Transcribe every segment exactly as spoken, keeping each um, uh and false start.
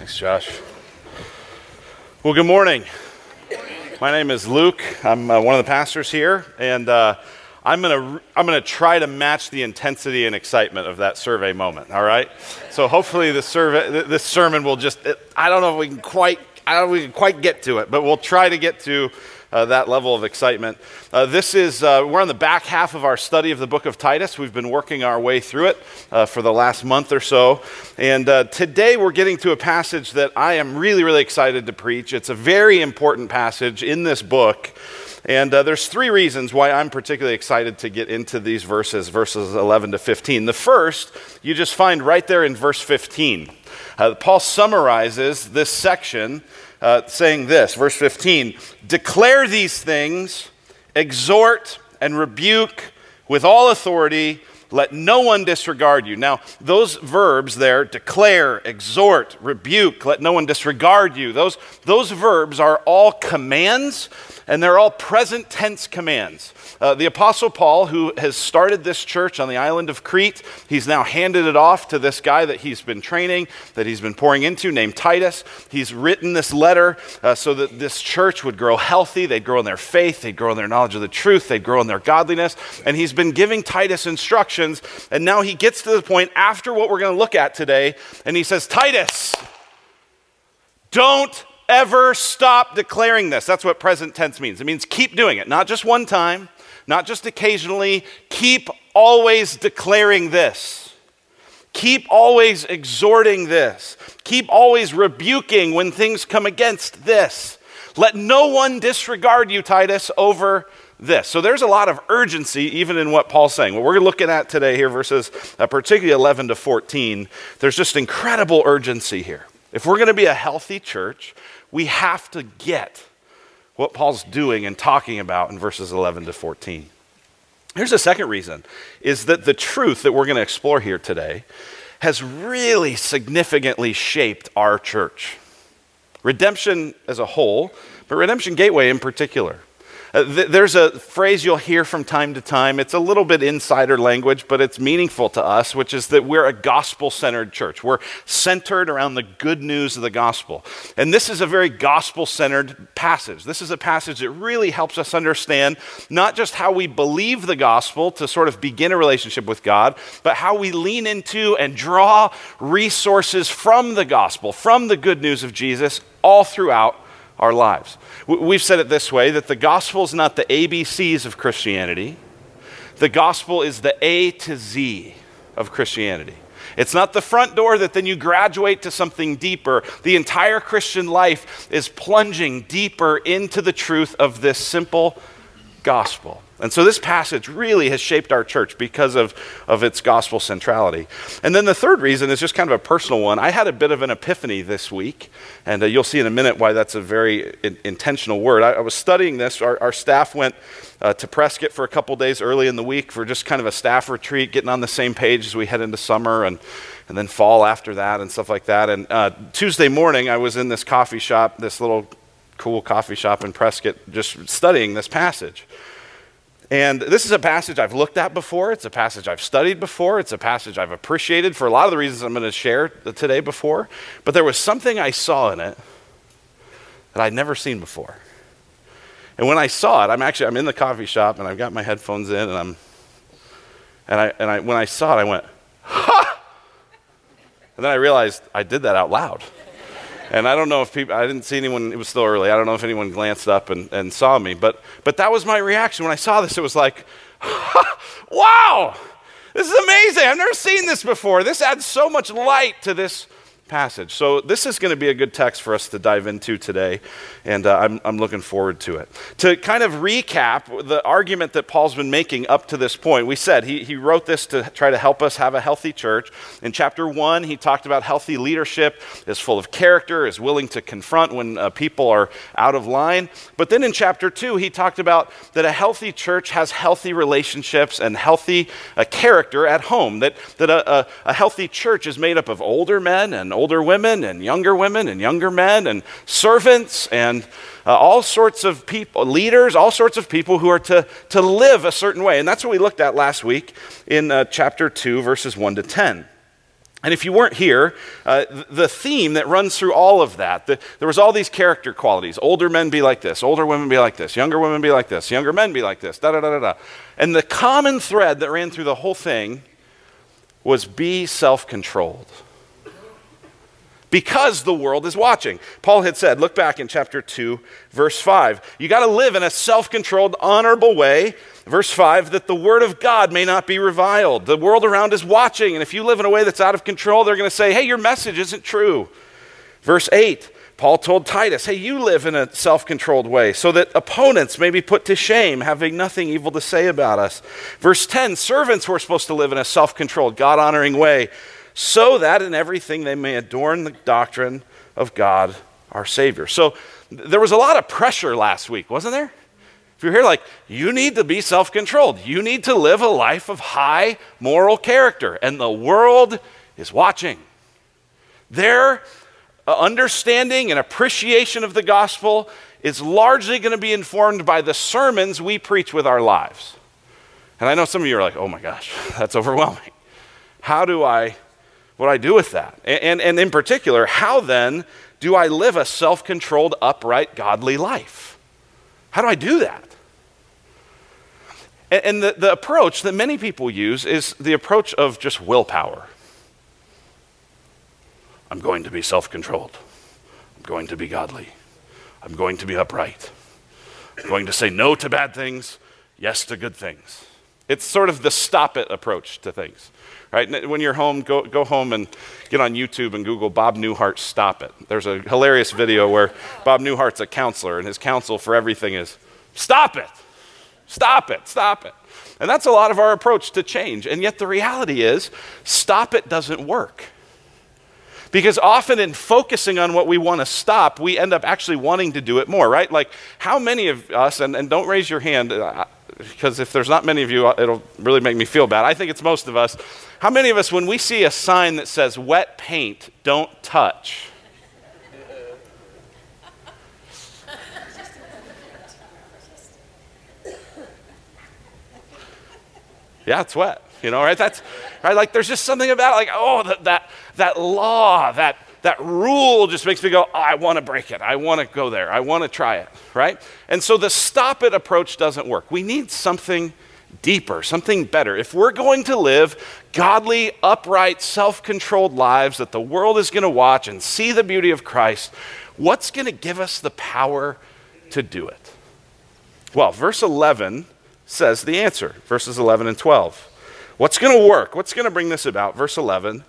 Thanks, Josh. Well, good morning. My name is Luke. I'm uh, one of the pastors here, and uh, I'm gonna I'm gonna try to match the intensity and excitement of that survey moment. All right. So hopefully the survey, this sermon will just it, I don't know if we can quite I don't know if we can quite get to it, but we'll try to get to Uh, that level of excitement. Uh, this is, uh, we're on the back half of our study of the book of Titus. We've been working our way through it uh, for the last month or so. And uh, today we're getting to a passage that I am really, really excited to preach. It's a very important passage in this book. And uh, there's three reasons why I'm particularly excited to get into these verses, verses eleven to fifteen. The first, you just find right there in verse fifteen. Uh, Paul summarizes this section Uh, saying this, verse fifteen, declare these things, exhort and rebuke with all authority, let no one disregard you. Now, those verbs there, declare, exhort, rebuke, let no one disregard you, those, those verbs are all commands, and they're all present tense commands. Uh, the Apostle Paul, who has started this church on the island of Crete, he's now handed it off to this guy that he's been training, that he's been pouring into, named Titus. He's written this letter uh, so that this church would grow healthy. They'd grow in their faith. They'd grow in their knowledge of the truth. They'd grow in their godliness. And he's been giving Titus instructions. And now he gets to the point after what we're going to look at today. And he says, Titus, don't ever stop declaring this. That's what present tense means. It means keep doing it, not just one time. Not just occasionally, keep always declaring this. Keep always exhorting this. Keep always rebuking when things come against this. Let no one disregard you, Titus, over this. So there's a lot of urgency even in what Paul's saying. What we're looking at today here, verses uh, particularly eleven to fourteen, there's just incredible urgency here. If we're going to be a healthy church, we have to get what Paul's doing and talking about in verses eleven to fourteen. Here's the second reason, is that the truth that we're going to explore here today has really significantly shaped our church. Redemption as a whole, but Redemption Gateway in particular. Uh, th- there's a phrase you'll hear from time to time. It's a little bit insider language, but it's meaningful to us, which is that we're a gospel-centered church. We're centered around the good news of the gospel. And this is a very gospel-centered passage. This is a passage that really helps us understand not just how we believe the gospel to sort of begin a relationship with God, but how we lean into and draw resources from the gospel, from the good news of Jesus, all throughout our lives. We've said it this way, that the gospel is not the A B Cs of Christianity. The gospel is the A to Z of Christianity. It's not the front door that then you graduate to something deeper. The entire Christian life is plunging deeper into the truth of this simple gospel. And so this passage really has shaped our church because of, of its gospel centrality. And then the third reason is just kind of a personal one. I had a bit of an epiphany this week, and uh, you'll see in a minute why that's a very in- intentional word. I, I was studying this. Our, our staff went uh, to Prescott for a couple days early in the week for just kind of a staff retreat, getting on the same page as we head into summer and and then fall after that and stuff like that. And uh, Tuesday morning, I was in this coffee shop, this little cool coffee shop in Prescott, just studying this passage. And this is a passage I've looked at before. It's a passage I've studied before. It's a passage I've appreciated for a lot of the reasons I'm going to share today before. But there was something I saw in it that I'd never seen before. And when I saw it, I'm actually, I'm in the coffee shop and I've got my headphones in and I'm, and I, and I, when I saw it, I went, ha! And then I realized I did that out loud. And I don't know if people, I didn't see anyone, it was still early. I don't know if anyone glanced up and, and saw me, but but that was my reaction. When I saw this, it was like, wow, this is amazing. I've never seen this before. This adds so much light to this passage. So this is going to be a good text for us to dive into today, and uh, I'm, I'm looking forward to it. To kind of recap the argument that Paul's been making up to this point, we said he, he wrote this to try to help us have a healthy church. In chapter one, he talked about healthy leadership, is full of character, is willing to confront when uh, people are out of line. But then in chapter two, he talked about that a healthy church has healthy relationships and healthy uh, character at home, that, that a, a, a healthy church is made up of older men and older women and younger women and younger men and servants and uh, all sorts of people, leaders, all sorts of people who are to, to live a certain way. And that's what we looked at last week in uh, chapter two, verses one to ten. And if you weren't here, uh, the theme that runs through all of that, the, there was all these character qualities. Older men be like this. Older women be like this. Younger women be like this. Younger men be like this. Da da da da da. And the common thread that ran through the whole thing was be self-controlled. Because the world is watching. Paul had said, look back in chapter two, verse five. You got to live in a self-controlled, honorable way. Verse five, that the word of God may not be reviled. The world around is watching, and if you live in a way that's out of control, they're going to say, hey, your message isn't true. Verse eight, Paul told Titus, hey, you live in a self-controlled way so that opponents may be put to shame, having nothing evil to say about us. Verse ten, servants were supposed to live in a self-controlled, God-honoring way so that in everything they may adorn the doctrine of God, our Savior. So there was a lot of pressure last week, wasn't there? If you're here like, you need to be self-controlled. You need to live a life of high moral character. And the world is watching. Their understanding and appreciation of the gospel is largely going to be informed by the sermons we preach with our lives. And I know some of you are like, oh my gosh, that's overwhelming. How do I, what do I do with that? And, and in particular, how then do I live a self-controlled, upright, godly life? How do I do that? And the, the approach that many people use is the approach of just willpower. I'm going to be self-controlled. I'm going to be godly. I'm going to be upright. I'm going to say no to bad things, yes to good things. It's sort of the stop it approach to things, right? When you're home, go, go home and get on YouTube and Google Bob Newhart stop it. There's a hilarious video where Bob Newhart's a counselor and his counsel for everything is stop it. Stop it, stop it. And that's a lot of our approach to change. And yet the reality is, stop it doesn't work. Because often in focusing on what we want to stop, we end up actually wanting to do it more, right? Like how many of us, and, and don't raise your hand, uh, because if there's not many of you, it'll really make me feel bad. I think it's most of us. How many of us, when we see a sign that says, wet paint, don't touch? Yeah, it's wet, you know, right? That's right. Like, there's just something about it, like, oh, that that that law, that that rule just makes me go, oh, I want to break it. I want to go there. I want to try it, right? And so the stop it approach doesn't work. We need something deeper, something better. If we're going to live godly, upright, self-controlled lives that the world is going to watch and see the beauty of Christ, what's going to give us the power to do it? Well, verse eleven says the answer, verses eleven and twelve. What's going to work? What's going to bring this about? Verse eleven,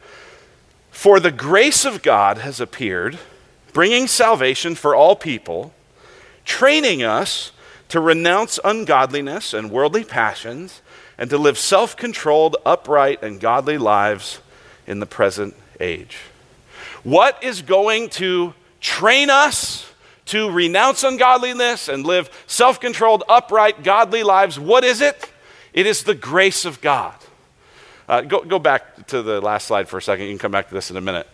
for the grace of God has appeared, bringing salvation for all people, training us to renounce ungodliness and worldly passions, and to live self-controlled, upright, and godly lives in the present age. What is going to train us to renounce ungodliness and live self-controlled, upright, godly lives? What is it? It is the grace of God. Uh, go, go back to the last slide for a second. You can come back to this in a minute.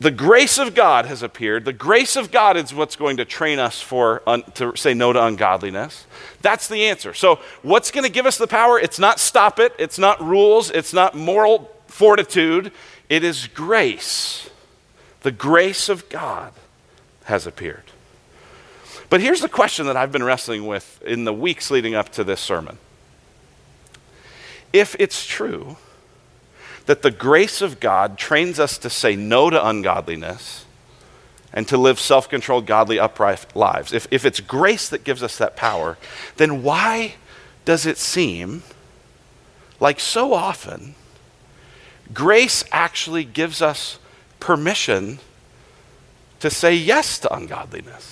The grace of God has appeared. The grace of God is what's going to train us for un, to say no to ungodliness. That's the answer. So what's going to give us the power? It's not stop it. It's not rules. It's not moral fortitude. It is grace. The grace of God has appeared. But here's the question that I've been wrestling with in the weeks leading up to this sermon. If it's true that the grace of God trains us to say no to ungodliness and to live self-controlled, godly, upright lives, if, if it's grace that gives us that power, then why does it seem like so often grace actually gives us permission to say yes to ungodliness?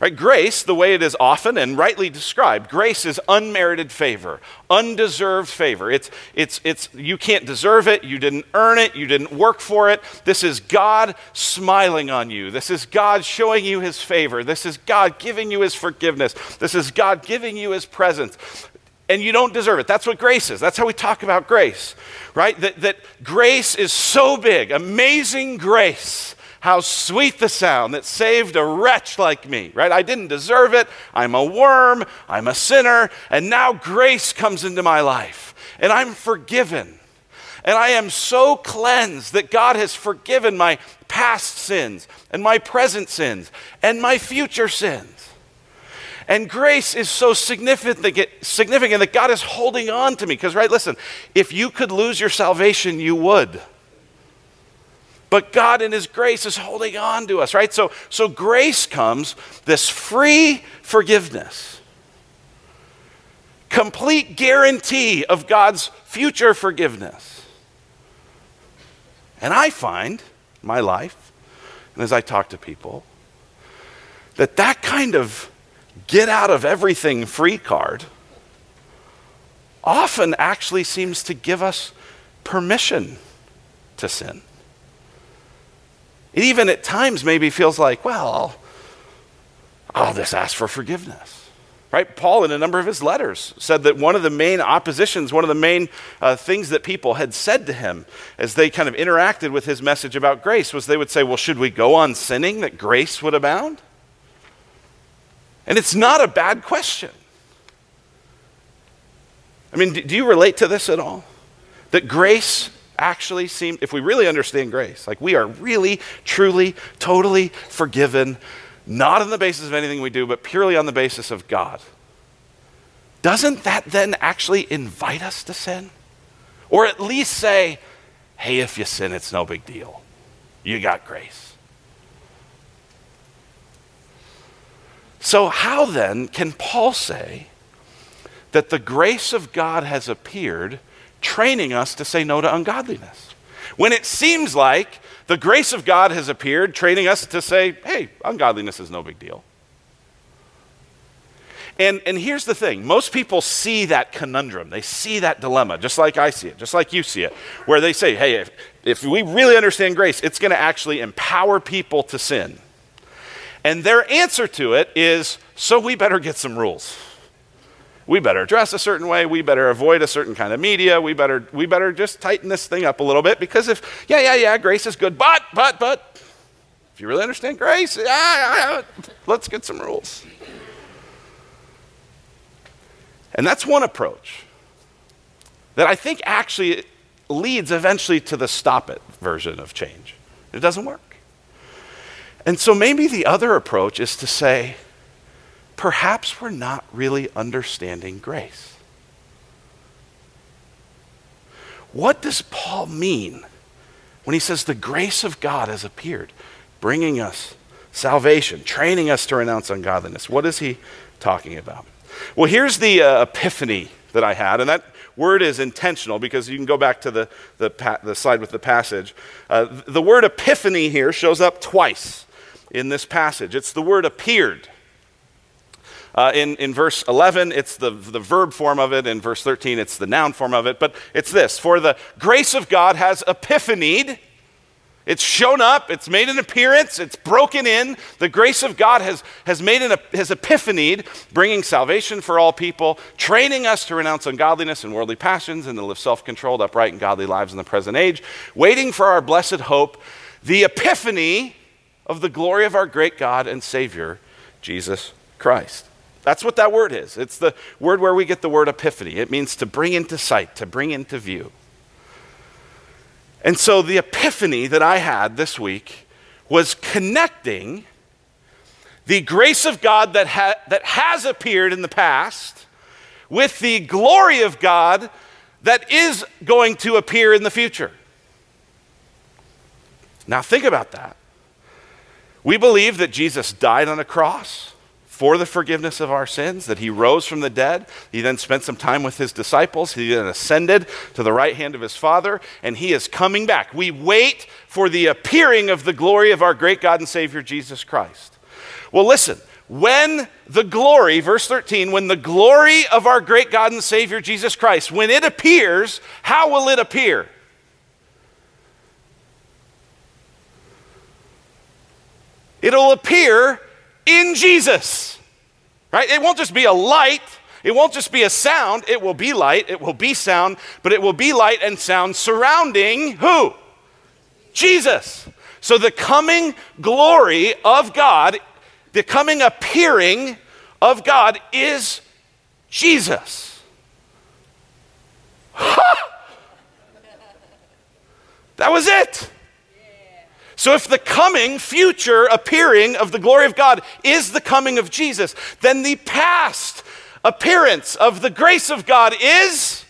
Right? Grace, the way it is often and rightly described, grace is unmerited favor, undeserved favor. It's, it's, it's, you can't deserve it, you didn't earn it, you didn't work for it. This is God smiling on you. This is God showing you his favor. This is God giving you his forgiveness. This is God giving you his presence. And you don't deserve it. That's what grace is. That's how we talk about grace, right? That, that grace is so big, amazing grace. How sweet the sound that saved a wretch like me, right? I didn't deserve it. I'm a worm. I'm a sinner. And now grace comes into my life and I'm forgiven. and I am so cleansed that God has forgiven my past sins and my present sins and my future sins. And grace is so significant, significant that God is holding on to me. Because, right, listen, if you could lose your salvation, you would. But God in his grace is holding on to us, right? So, so grace comes, this free forgiveness, complete guarantee of God's future forgiveness. And I find in my life, and as I talk to people, that that kind of get out of everything free card often actually seems to give us permission to sin. It even at times maybe feels like, well, I'll just ask for forgiveness, right? Paul, in a number of his letters, said that one of the main oppositions, one of the main uh, things that people had said to him as they kind of interacted with his message about grace was they would say, well, should we go on sinning that grace would abound? And it's not a bad question. I mean, do you relate to this at all? That grace actually seem, if we really understand grace, like we are really, truly, totally forgiven, not on the basis of anything we do, but purely on the basis of God. Doesn't that then actually invite us to sin? Or at least say, hey, if you sin, it's no big deal. You got grace. So how then can Paul say that the grace of God has appeared, training us to say no to ungodliness, when it seems like the grace of God has appeared, training us to say, hey, ungodliness is no big deal? And, and here's the thing. Most people see that conundrum. They see that dilemma, just like I see it, just like you see it, where they say, hey, if, if we really understand grace, it's going to actually empower people to sin. And their answer to it is, so we better get some rules. We better dress a certain way, we better avoid a certain kind of media, we better we better just tighten this thing up a little bit, because if, yeah, yeah, yeah, grace is good, but, but, but, if you really understand grace, yeah, yeah, let's get some rules. And that's one approach that I think actually leads eventually to the stop it version of change. It doesn't work. And so maybe the other approach is to say, perhaps we're not really understanding grace. What does Paul mean when he says the grace of God has appeared, bringing us salvation, training us to renounce ungodliness? What is he talking about? Well, here's the uh, epiphany that I had, and that word is intentional because you can go back to the, the, pa- the slide with the passage. Uh, the word epiphany here shows up twice in this passage. It's the word appeared. Uh, in, in verse eleven, it's the, the verb form of it. In verse thirteen, it's the noun form of it. But it's this: for the grace of God has epiphanied. It's shown up. It's made an appearance. It's broken in. The grace of God has, has made an has epiphanied, bringing salvation for all people, training us to renounce ungodliness and worldly passions and to live self-controlled, upright, and godly lives in the present age, waiting for our blessed hope, the epiphany of the glory of our great God and Savior, Jesus Christ. That's what that word is. It's the word where we get the word epiphany. It means to bring into sight, to bring into view. And so the epiphany that I had this week was connecting the grace of God that, ha- that has appeared in the past with the glory of God that is going to appear in the future. Now think about that. We believe that Jesus died on a cross for the forgiveness of our sins, that he rose from the dead. He then spent some time with his disciples. He then ascended to the right hand of his Father, and he is coming back. We wait for the appearing of the glory of our great God and Savior, Jesus Christ. Well, listen, when the glory, verse thirteen, when the glory of our great God and Savior, Jesus Christ, when it appears, how will it appear? It'll appear in Jesus, right? It won't just be a light. It won't just be a sound. It will be light. It will be sound, but it will be light and sound surrounding who? Jesus. So the coming glory of God, the coming appearing of God is Jesus. Ha! That was it. So if the coming, future appearing of the glory of God is the coming of Jesus, then the past appearance of the grace of God is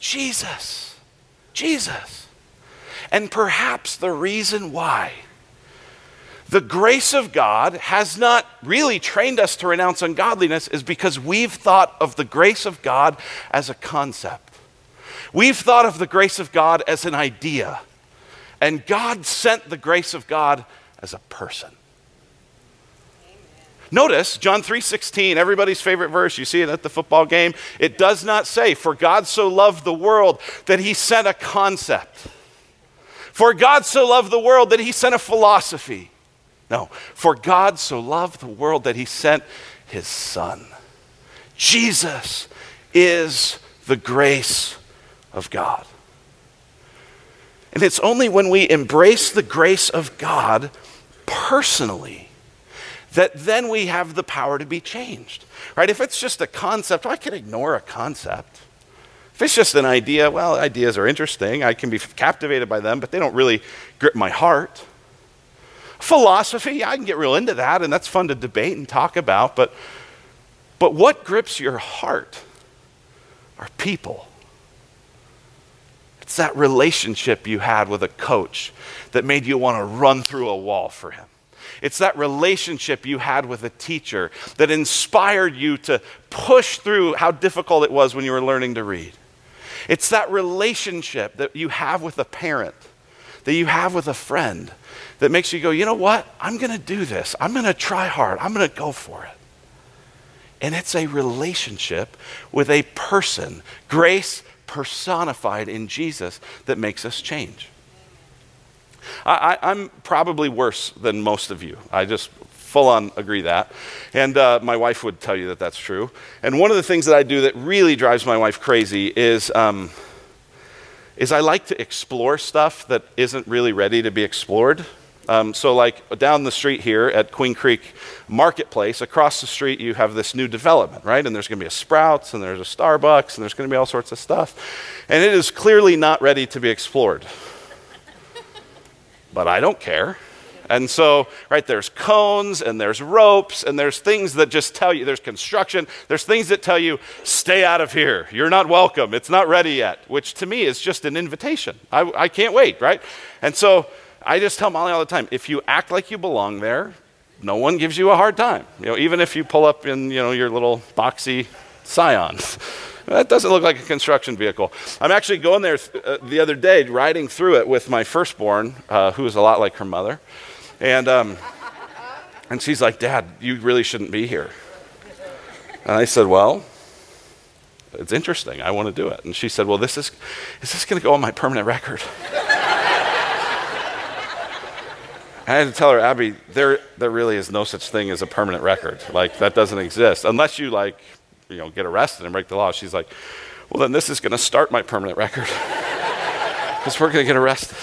Jesus. Jesus. And perhaps the reason why the grace of God has not really trained us to renounce ungodliness is because we've thought of the grace of God as a concept. We've thought of the grace of God as an idea. And God sent the grace of God as a person. Notice John three sixteen, everybody's favorite verse. You see it at the football game. It does not say, for God so loved the world that he sent a concept. For God so loved the world that he sent a philosophy. No, for God so loved the world that he sent his son. Jesus is the grace of God. And it's only when we embrace the grace of God personally that then we have the power to be changed, right? If it's just a concept, I can ignore a concept. If it's just an idea, well, ideas are interesting. I can be captivated by them, but they don't really grip my heart. Philosophy, yeah, I can get real into that, and that's fun to debate and talk about, but, but what grips your heart are people. It's that relationship you had with a coach that made you want to run through a wall for him. It's that relationship you had with a teacher that inspired you to push through how difficult it was when you were learning to read. It's that relationship that you have with a parent, that you have with a friend, that makes you go, you know what? I'm going to do this. I'm going to try hard. I'm going to go for it. And it's a relationship with a person, grace personified in Jesus, that makes us change. I, I, I'm probably worse than most of you. I just full on agree that. And uh, my wife would tell you that that's true. And one of the things that I do that really drives my wife crazy is... Um, is I like to explore stuff that isn't really ready to be explored. Um, so like down the street here at Queen Creek Marketplace, across the street you have this new development, right? And there's going to be a Sprouts, and there's a Starbucks, and there's going to be all sorts of stuff. And it is clearly not ready to be explored. But I don't care. And so, right, there's cones, and there's ropes, and there's things that just tell you, there's construction, there's things that tell you, stay out of here, you're not welcome, it's not ready yet, which to me is just an invitation. I, I can't wait, right? And so I just tell Molly all the time, if you act like you belong there, no one gives you a hard time. You know, even if you pull up in, you know, your little boxy Scion. That doesn't look like a construction vehicle. I'm actually going there th- uh, the other day, riding through it with my firstborn, uh, who is a lot like her mother. And um, and she's like, Dad, you really shouldn't be here. And I said, well, it's interesting. I want to do it. And she said, well, this is, is this going to go on my permanent record? I had to tell her, Abby, there there really is no such thing as a permanent record. Like, that doesn't exist. Unless you, like, you know, get arrested and break the law. She's like, well, then this is going to start my permanent record. Because we're going to get arrested.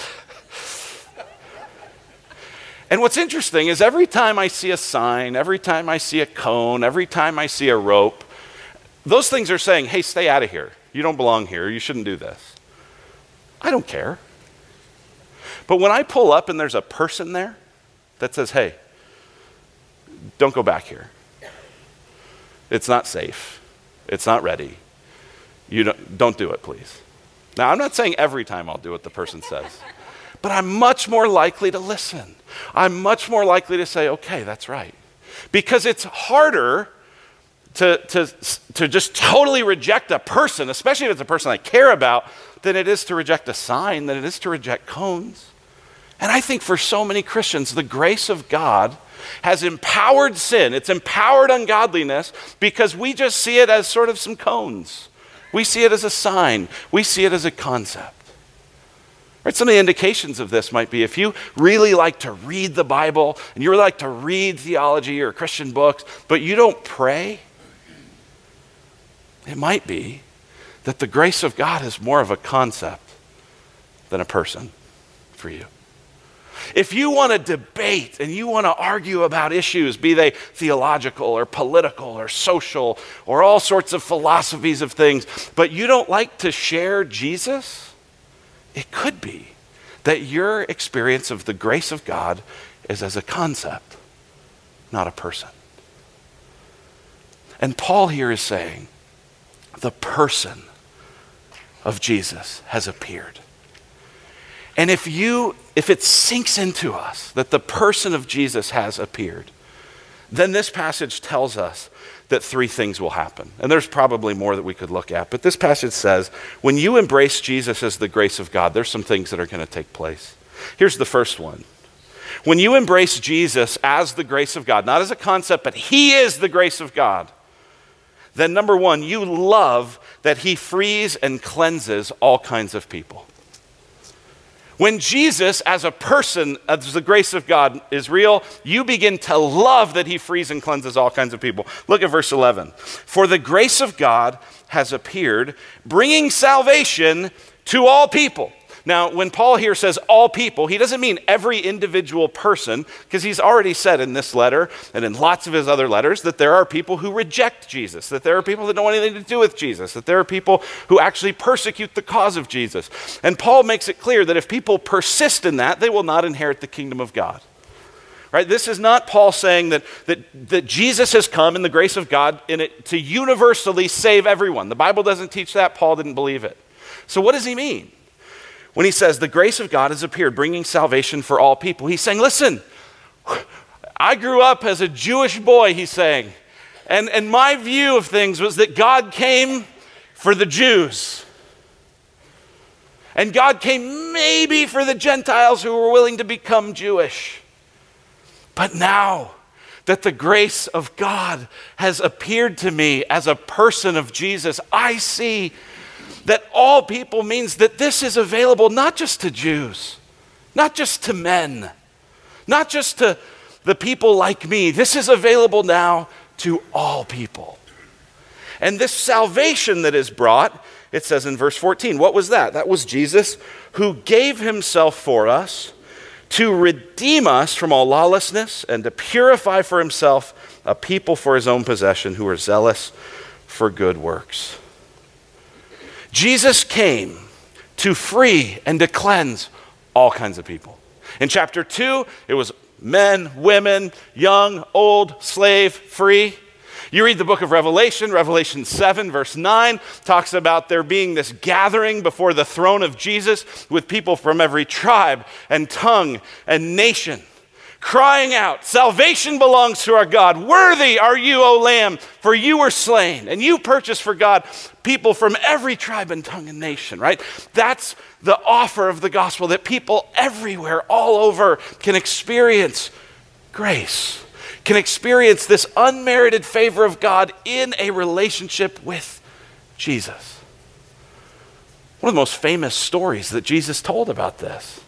And what's interesting is every time I see a sign, every time I see a cone, every time I see a rope, those things are saying, hey, stay out of here. You don't belong here. You shouldn't do this. I don't care. But when I pull up and there's a person there that says, hey, don't go back here. It's not safe. It's not ready. You don't, don't do it, please. Now, I'm not saying every time I'll do what the person says. But I'm much more likely to listen. I'm much more likely to say, okay, that's right. Because it's harder to, to, to just totally reject a person, especially if it's a person I care about, than it is to reject a sign, than it is to reject cones. And I think for so many Christians, the grace of God has empowered sin. It's empowered ungodliness because we just see it as sort of some cones. We see it as a sign. We see it as a concept. Right, some of the indications of this might be if you really like to read the Bible and you really like to read theology or Christian books, but you don't pray, it might be that the grace of God is more of a concept than a person for you. If you want to debate and you want to argue about issues, be they theological or political or social or all sorts of philosophies of things, but you don't like to share Jesus, it could be that your experience of the grace of God is as a concept, not a person. And Paul here is saying, the person of Jesus has appeared. And if you, if it sinks into us that the person of Jesus has appeared, then this passage tells us that three things will happen. And there's probably more that we could look at, but this passage says, when you embrace Jesus as the grace of God, there's some things that are going to take place. Here's the first one. When you embrace Jesus as the grace of God, not as a concept, but he is the grace of God, then number one, you love that he frees and cleanses all kinds of people. When Jesus as a person, as the grace of God is real, you begin to love that he frees and cleanses all kinds of people. Look at verse eleven. For the grace of God has appeared, bringing salvation to all people. Now, when Paul here says all people, he doesn't mean every individual person, because he's already said in this letter and in lots of his other letters that there are people who reject Jesus, that there are people that don't want anything to do with Jesus, that there are people who actually persecute the cause of Jesus. And Paul makes it clear that if people persist in that, they will not inherit the kingdom of God. Right? This is not Paul saying that, that, that Jesus has come in the grace of God in it to universally save everyone. The Bible doesn't teach that. Paul didn't believe it. So what does he mean? When he says the grace of God has appeared, bringing salvation for all people, he's saying, listen, I grew up as a Jewish boy, he's saying, and, and my view of things was that God came for the Jews. And God came maybe for the Gentiles who were willing to become Jewish. But now that the grace of God has appeared to me as a person of Jesus, I see that all people means that this is available not just to Jews, not just to men, not just to the people like me. This is available now to all people. And this salvation that is brought, it says in verse fourteen, what was that? That was Jesus who gave himself for us to redeem us from all lawlessness and to purify for himself a people for his own possession who are zealous for good works. Jesus came to free and to cleanse all kinds of people. In chapter two, it was men, women, young, old, slave, free. You read the book of Revelation, Revelation seven, verse nine, talks about there being this gathering before the throne of Jesus with people from every tribe and tongue and nation, crying out, salvation belongs to our God. Worthy are you, O Lamb, for you were slain, and you purchased for God people from every tribe and tongue and nation, right? That's the offer of the gospel, that people everywhere, all over, can experience grace, can experience this unmerited favor of God in a relationship with Jesus. One of the most famous stories that Jesus told about this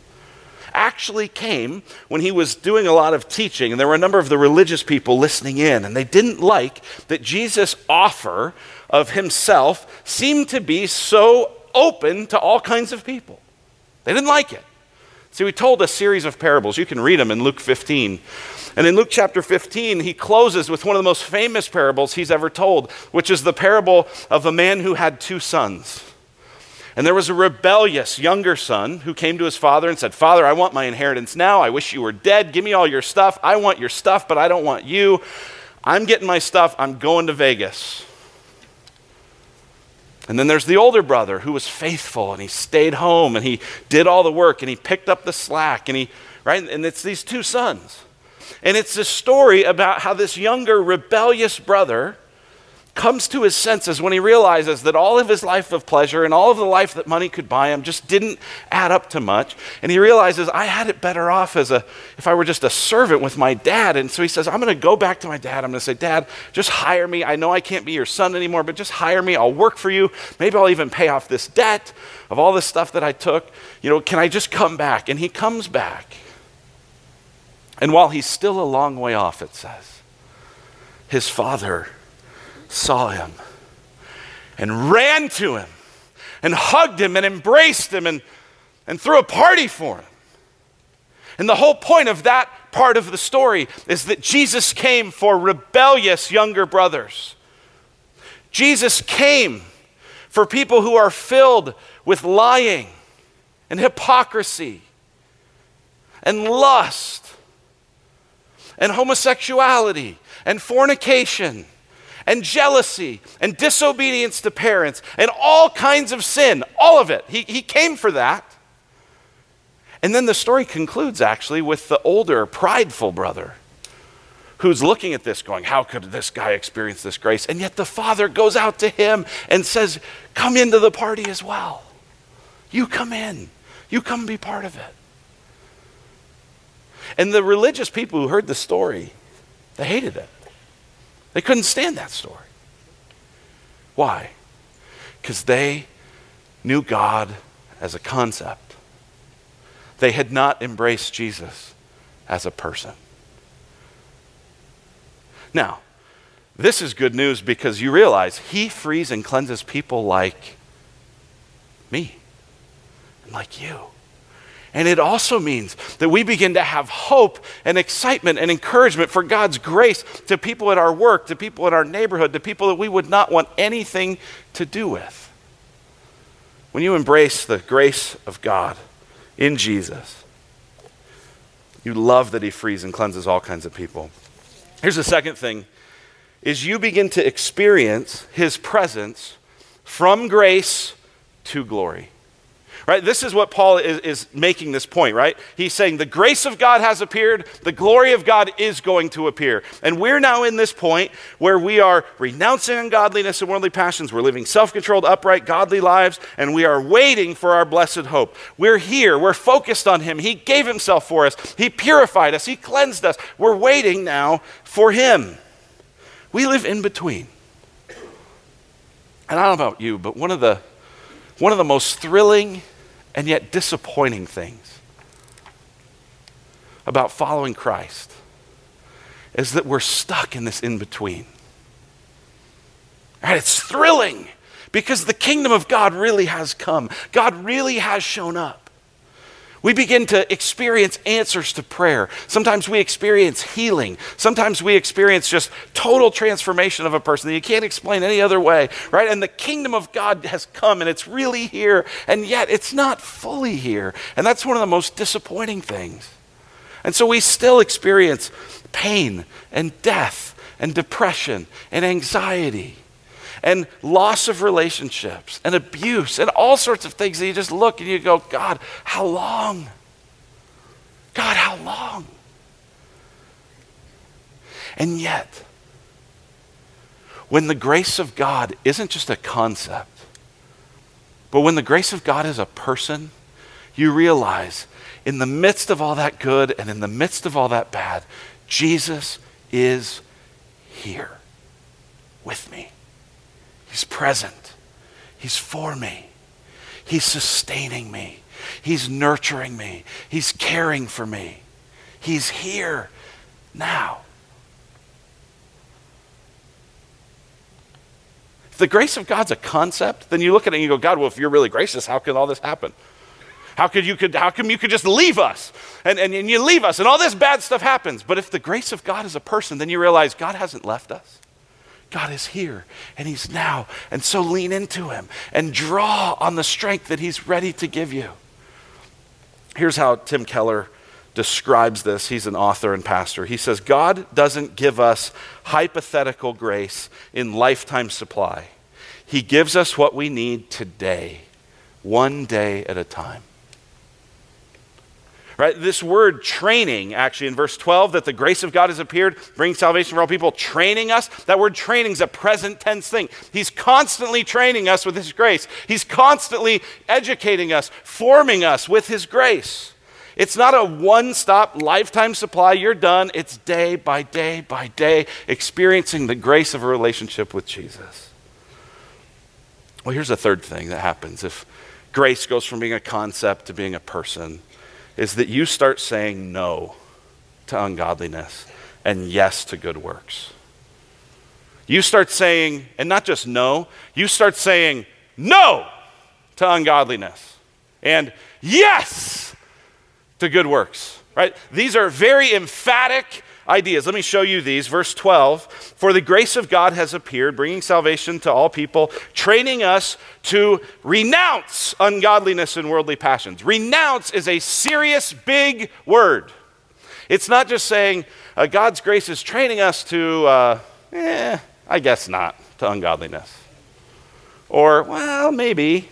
actually came when he was doing a lot of teaching, and there were a number of the religious people listening in, and they didn't like that Jesus' offer of himself seemed to be so open to all kinds of people. They didn't like it. So he told a series of parables. You can read them in Luke fifteen. And in Luke chapter fifteen, he closes with one of the most famous parables he's ever told, which is the parable of a man who had two sons. And there was a rebellious younger son who came to his father and said, Father, I want my inheritance now. I wish you were dead. Give me all your stuff. I want your stuff, but I don't want you. I'm getting my stuff. I'm going to Vegas. And then there's the older brother who was faithful, and he stayed home, and he did all the work, and he picked up the slack, and he, right? And it's these two sons. And it's this story about how this younger rebellious brother comes to his senses when he realizes that all of his life of pleasure and all of the life that money could buy him just didn't add up to much. And he realizes, I had it better off as a if I were just a servant with my dad. And so he says, I'm going to go back to my dad. I'm going to say, Dad, just hire me. I know I can't be your son anymore, but just hire me. I'll work for you. Maybe I'll even pay off this debt of all this stuff that I took. You know, can I just come back? And he comes back. And while he's still a long way off, it says, his father saw him and ran to him and hugged him and embraced him and, and threw a party for him. And the whole point of that part of the story is that Jesus came for rebellious younger brothers. Jesus came for people who are filled with lying and hypocrisy and lust and homosexuality and fornication and jealousy and disobedience to parents and all kinds of sin, all of it. He, he came for that. And then the story concludes actually with the older, prideful brother who's looking at this going, how could this guy experience this grace? And yet the father goes out to him and says, come into the party as well. You come in. You come be part of it. And the religious people who heard the story, they hated it. They couldn't stand that story. Why? Because they knew God as a concept. They had not embraced Jesus as a person. Now, this is good news because you realize he frees and cleanses people like me and like you. And it also means that we begin to have hope and excitement and encouragement for God's grace to people at our work, to people in our neighborhood, to people that we would not want anything to do with. When you embrace the grace of God in Jesus, you love that he frees and cleanses all kinds of people. Here's the second thing, is you begin to experience his presence from grace to glory. Right? This is what Paul is, is making this point, right? He's saying the grace of God has appeared, the glory of God is going to appear. And we're now in this point where we are renouncing ungodliness and worldly passions, we're living self-controlled, upright, godly lives, and we are waiting for our blessed hope. We're here, we're focused on him, he gave himself for us, he purified us, he cleansed us. We're waiting now for him. We live in between. And I don't know about you, but one of the, one of the most thrilling and yet disappointing things about following Christ is that we're stuck in this in-between. Right? It's thrilling because the kingdom of God really has come. God really has shown up. We begin to experience answers to prayer. Sometimes we experience healing. Sometimes we experience just total transformation of a person that you can't explain any other way, right? And the kingdom of God has come and it's really here, and yet it's not fully here. And that's one of the most disappointing things. And so we still experience pain and death and depression and anxiety and loss of relationships, and abuse, and all sorts of things that you just look and you go, God, how long? God, how long? And yet, when the grace of God isn't just a concept, but when the grace of God is a person, you realize in the midst of all that good and in the midst of all that bad, Jesus is here with me. He's present. He's for me. He's sustaining me. He's nurturing me. He's caring for me. He's here now. If the grace of God's a concept, then you look at it and you go, God, well, if you're really gracious, how could all this happen? How could you could how come you could just leave us? And, and, and you leave us and all this bad stuff happens. But if the grace of God is a person, then you realize God hasn't left us. God is here, and he's now, and so lean into him and draw on the strength that he's ready to give you. Here's how Tim Keller describes this. He's an author and pastor. He says, God doesn't give us hypothetical grace in lifetime supply. He gives us what we need today, one day at a time. Right? This word training, actually, in verse twelve, that the grace of God has appeared, brings salvation for all people, training us. That word training is a present tense thing. He's constantly training us with his grace. He's constantly educating us, forming us with his grace. It's not a one-stop lifetime supply, you're done. It's day by day by day, experiencing the grace of a relationship with Jesus. Well, here's a third thing that happens if grace goes from being a concept to being a person, is that you start saying no to ungodliness and yes to good works. You start saying, and not just no, you start saying no to ungodliness and yes to good works, right? These are very emphatic ideas. Let me show you these. Verse twelve, for the grace of God has appeared, bringing salvation to all people, training us to renounce ungodliness and worldly passions. Renounce is a serious, big word. It's not just saying uh, God's grace is training us to, uh, eh, I guess not, to ungodliness. Or, well, maybe,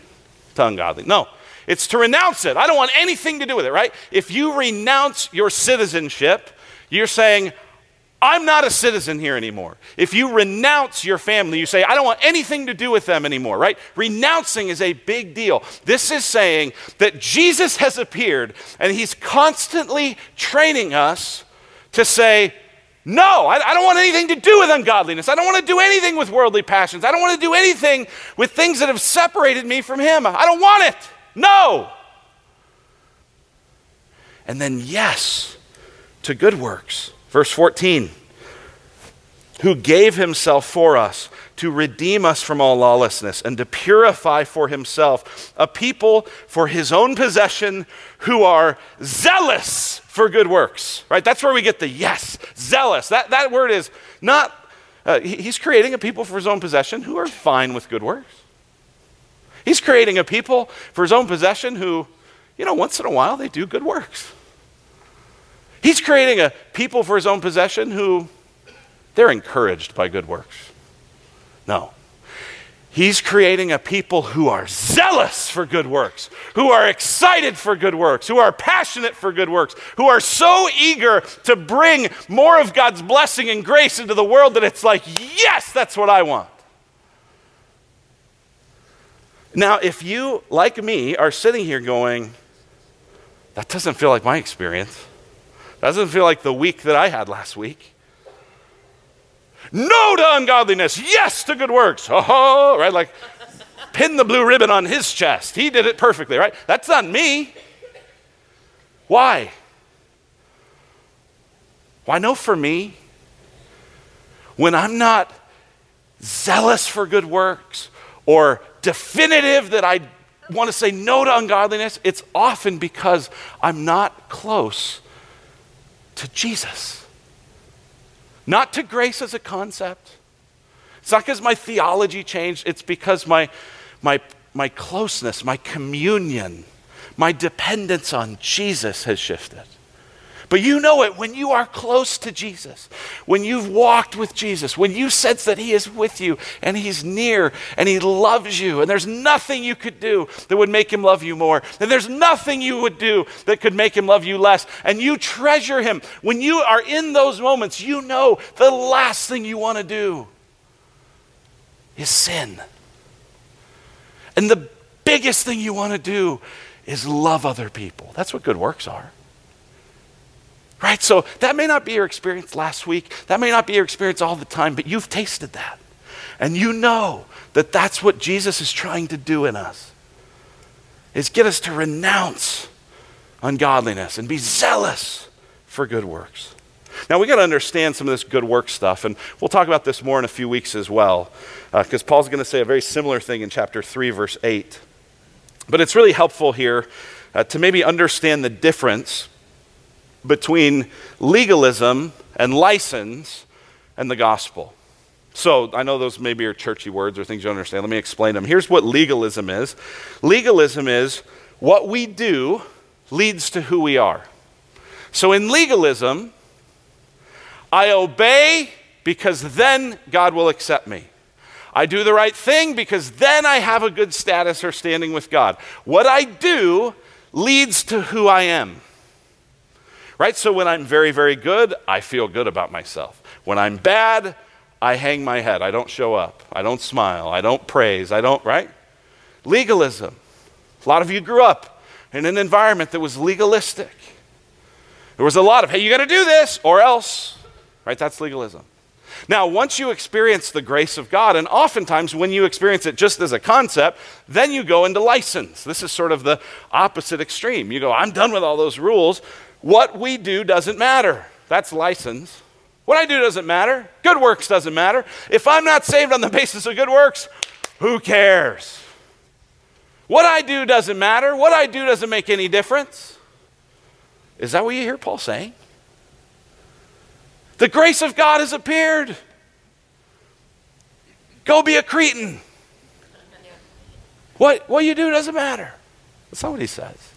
to ungodliness. No. It's to renounce it. I don't want anything to do with it, right? If you renounce your citizenship, you're saying, I'm not a citizen here anymore. If you renounce your family, you say, I don't want anything to do with them anymore, right? Renouncing is a big deal. This is saying that Jesus has appeared and he's constantly training us to say, no, I, I don't want anything to do with ungodliness. I don't want to do anything with worldly passions. I don't want to do anything with things that have separated me from him. I don't want it. No. And then yes to good works. Verse fourteen, who gave himself for us to redeem us from all lawlessness and to purify for himself a people for his own possession who are zealous for good works. Right? That's where we get the yes, zealous. That, that word is not, uh, he, he's creating a people for his own possession who are fine with good works. He's creating a people for his own possession who, you know, once in a while they do good works. He's creating a people for his own possession who, they're encouraged by good works. No. He's creating a people who are zealous for good works, who are excited for good works, who are passionate for good works, who are so eager to bring more of God's blessing and grace into the world that it's like, yes, that's what I want. Now, if you, like me, are sitting here going, that doesn't feel like my experience. That doesn't feel like the week that I had last week. No to ungodliness. Yes to good works. Oh, right? Like, pin the blue ribbon on his chest. He did it perfectly, right? That's not me. Why? Why no for me? When I'm not zealous for good works or definitive that I want to say no to ungodliness, it's often because I'm not close to Jesus. Not to grace as a concept. It's not because my theology changed, it's because my, my, my closeness, my communion, my dependence on Jesus has shifted. But you know it when you are close to Jesus, when you've walked with Jesus, when you sense that he is with you and he's near and he loves you and there's nothing you could do that would make him love you more and there's nothing you would do that could make him love you less and you treasure him. When you are in those moments, you know the last thing you want to do is sin. And the biggest thing you want to do is love other people. That's what good works are. Right? So that may not be your experience last week. That may not be your experience all the time, but you've tasted that. And you know that that's what Jesus is trying to do in us, is get us to renounce ungodliness and be zealous for good works. Now, we got to understand some of this good work stuff, and we'll talk about this more in a few weeks as well, because uh, Paul's going to say a very similar thing in chapter three, verse eight. But it's really helpful here uh, to maybe understand the difference between legalism and license and the gospel. So I know those maybe are churchy words or things you don't understand. Let me explain them. Here's what legalism is. Legalism is what we do leads to who we are. So in legalism, I obey because then God will accept me. I do the right thing because then I have a good status or standing with God. What I do leads to who I am. Right? So when I'm very, very good, I feel good about myself. When I'm bad, I hang my head. I don't show up. I don't smile. I don't praise. I don't, right? Legalism. A lot of you grew up in an environment that was legalistic. There was a lot of, hey, you got to do this or else, right? That's legalism. Now, once you experience the grace of God, and oftentimes when you experience it just as a concept, then you go into license. This is sort of the opposite extreme. You go, I'm done with all those rules. What we do doesn't matter. That's license. What I do doesn't matter. Good works doesn't matter. If I'm not saved on the basis of good works, who cares? What I do doesn't matter. What I do doesn't make any difference. Is that what you hear Paul saying? The grace of God has appeared. Go be a Cretan. What, what you do doesn't matter. That's not what he says.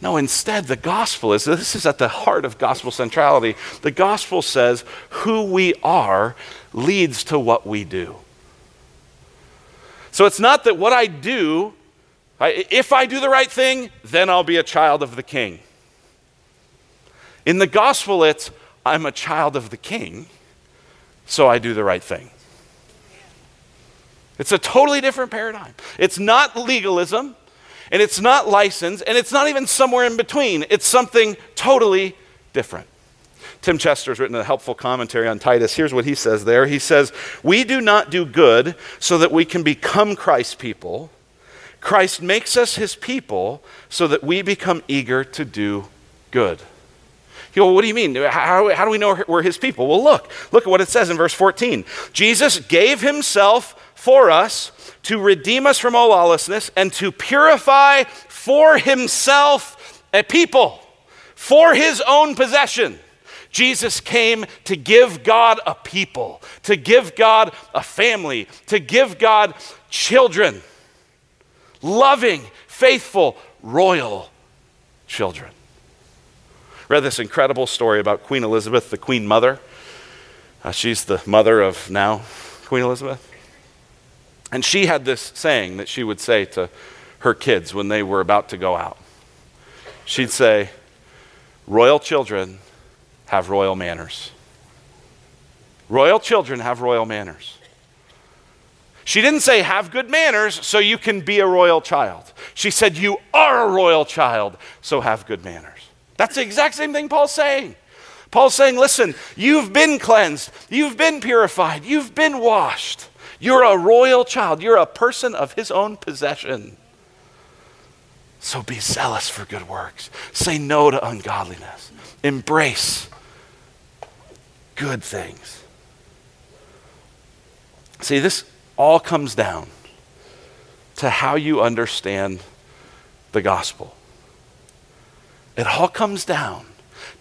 No, instead, the gospel is, this is at the heart of gospel centrality. The gospel says who we are leads to what we do. So it's not that what I do, I, if I do the right thing, then I'll be a child of the King. In the gospel, it's I'm a child of the King, so I do the right thing. It's a totally different paradigm. It's not legalism. And it's not licensed, and it's not even somewhere in between. It's something totally different. Tim Chester's written a helpful commentary on Titus. Here's what he says there. He says, we do not do good so that we can become Christ's people. Christ makes us his people so that we become eager to do good. You know, what do you mean? How, how do we know we're his people? Well, look. Look at what it says in verse fourteen. Jesus gave himself for us to redeem us from all lawlessness and to purify for himself a people for his own possession. Jesus came to give God a people, to give God a family, to give God children, loving, faithful, royal children. Read this incredible story about Queen Elizabeth, the Queen Mother. Uh, she's the mother of now Queen Elizabeth. And she had this saying that she would say to her kids when they were about to go out. She'd say, royal children have royal manners. Royal children have royal manners. She didn't say have good manners so you can be a royal child. She said you are a royal child, so have good manners. That's the exact same thing Paul's saying. Paul's saying, listen, you've been cleansed. You've been purified. You've been washed. You're a royal child. You're a person of his own possession. So be zealous for good works. Say no to ungodliness. Embrace good things. See, this all comes down to how you understand the gospel. It all comes down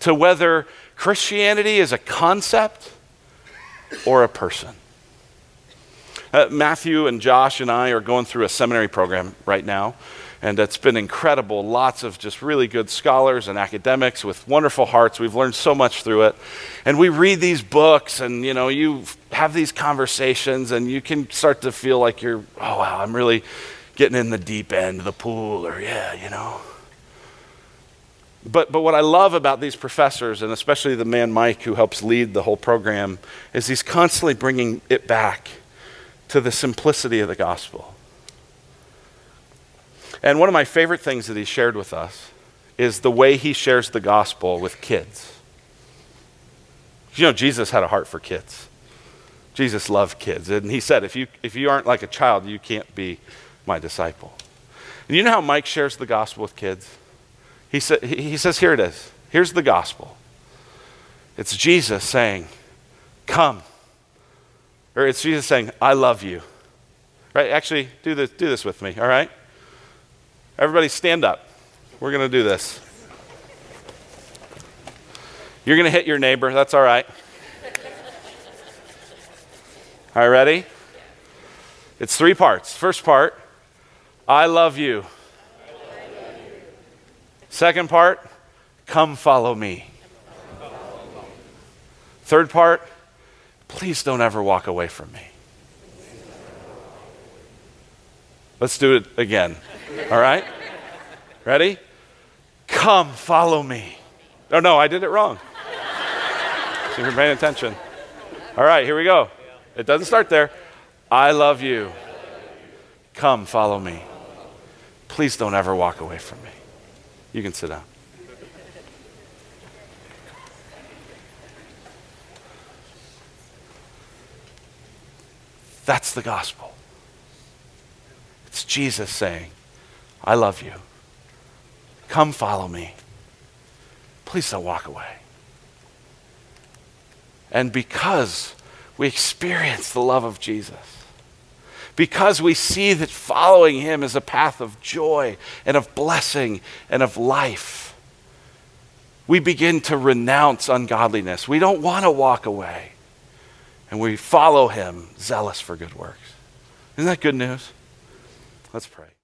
to whether Christianity is a concept or a person. Uh, Matthew and Josh and I are going through a seminary program right now, and it's been incredible. Lots of just really good scholars and academics with wonderful hearts. We've learned so much through it. And we read these books, and you know, you have these conversations, and you can start to feel like you're, oh wow, I'm really getting in the deep end, the pool, or yeah, you know. But but what I love about these professors, and especially the man Mike who helps lead the whole program, is he's constantly bringing it back to the simplicity of the gospel. And one of my favorite things that he shared with us is the way he shares the gospel with kids. You know, Jesus had a heart for kids. Jesus loved kids. And he said, if you if you aren't like a child, you can't be my disciple. And you know how Mike shares the gospel with kids? He sa- he says, here it is. Here's the gospel. It's Jesus saying, come. Or it's Jesus saying, I love you. Right? Actually, do this, do this with me, all right? Everybody stand up. We're going to do this. You're going to hit your neighbor. That's all right. All right, ready? It's three parts. First part, I love you. I love you. Second part, come follow me. Come follow me. Third part, please don't ever walk away from me. Let's do it again. All right? Ready? Come, follow me. Oh, no, I did it wrong. See if you're paying attention. All right, here we go. It doesn't start there. I love you. Come, follow me. Please don't ever walk away from me. You can sit down. That's the gospel. It's Jesus saying, I love you. Come follow me. Please don't walk away. And because we experience the love of Jesus, because we see that following him is a path of joy and of blessing and of life, we begin to renounce ungodliness. We don't want to walk away. And we follow him, zealous for good works. Isn't that good news? Let's pray.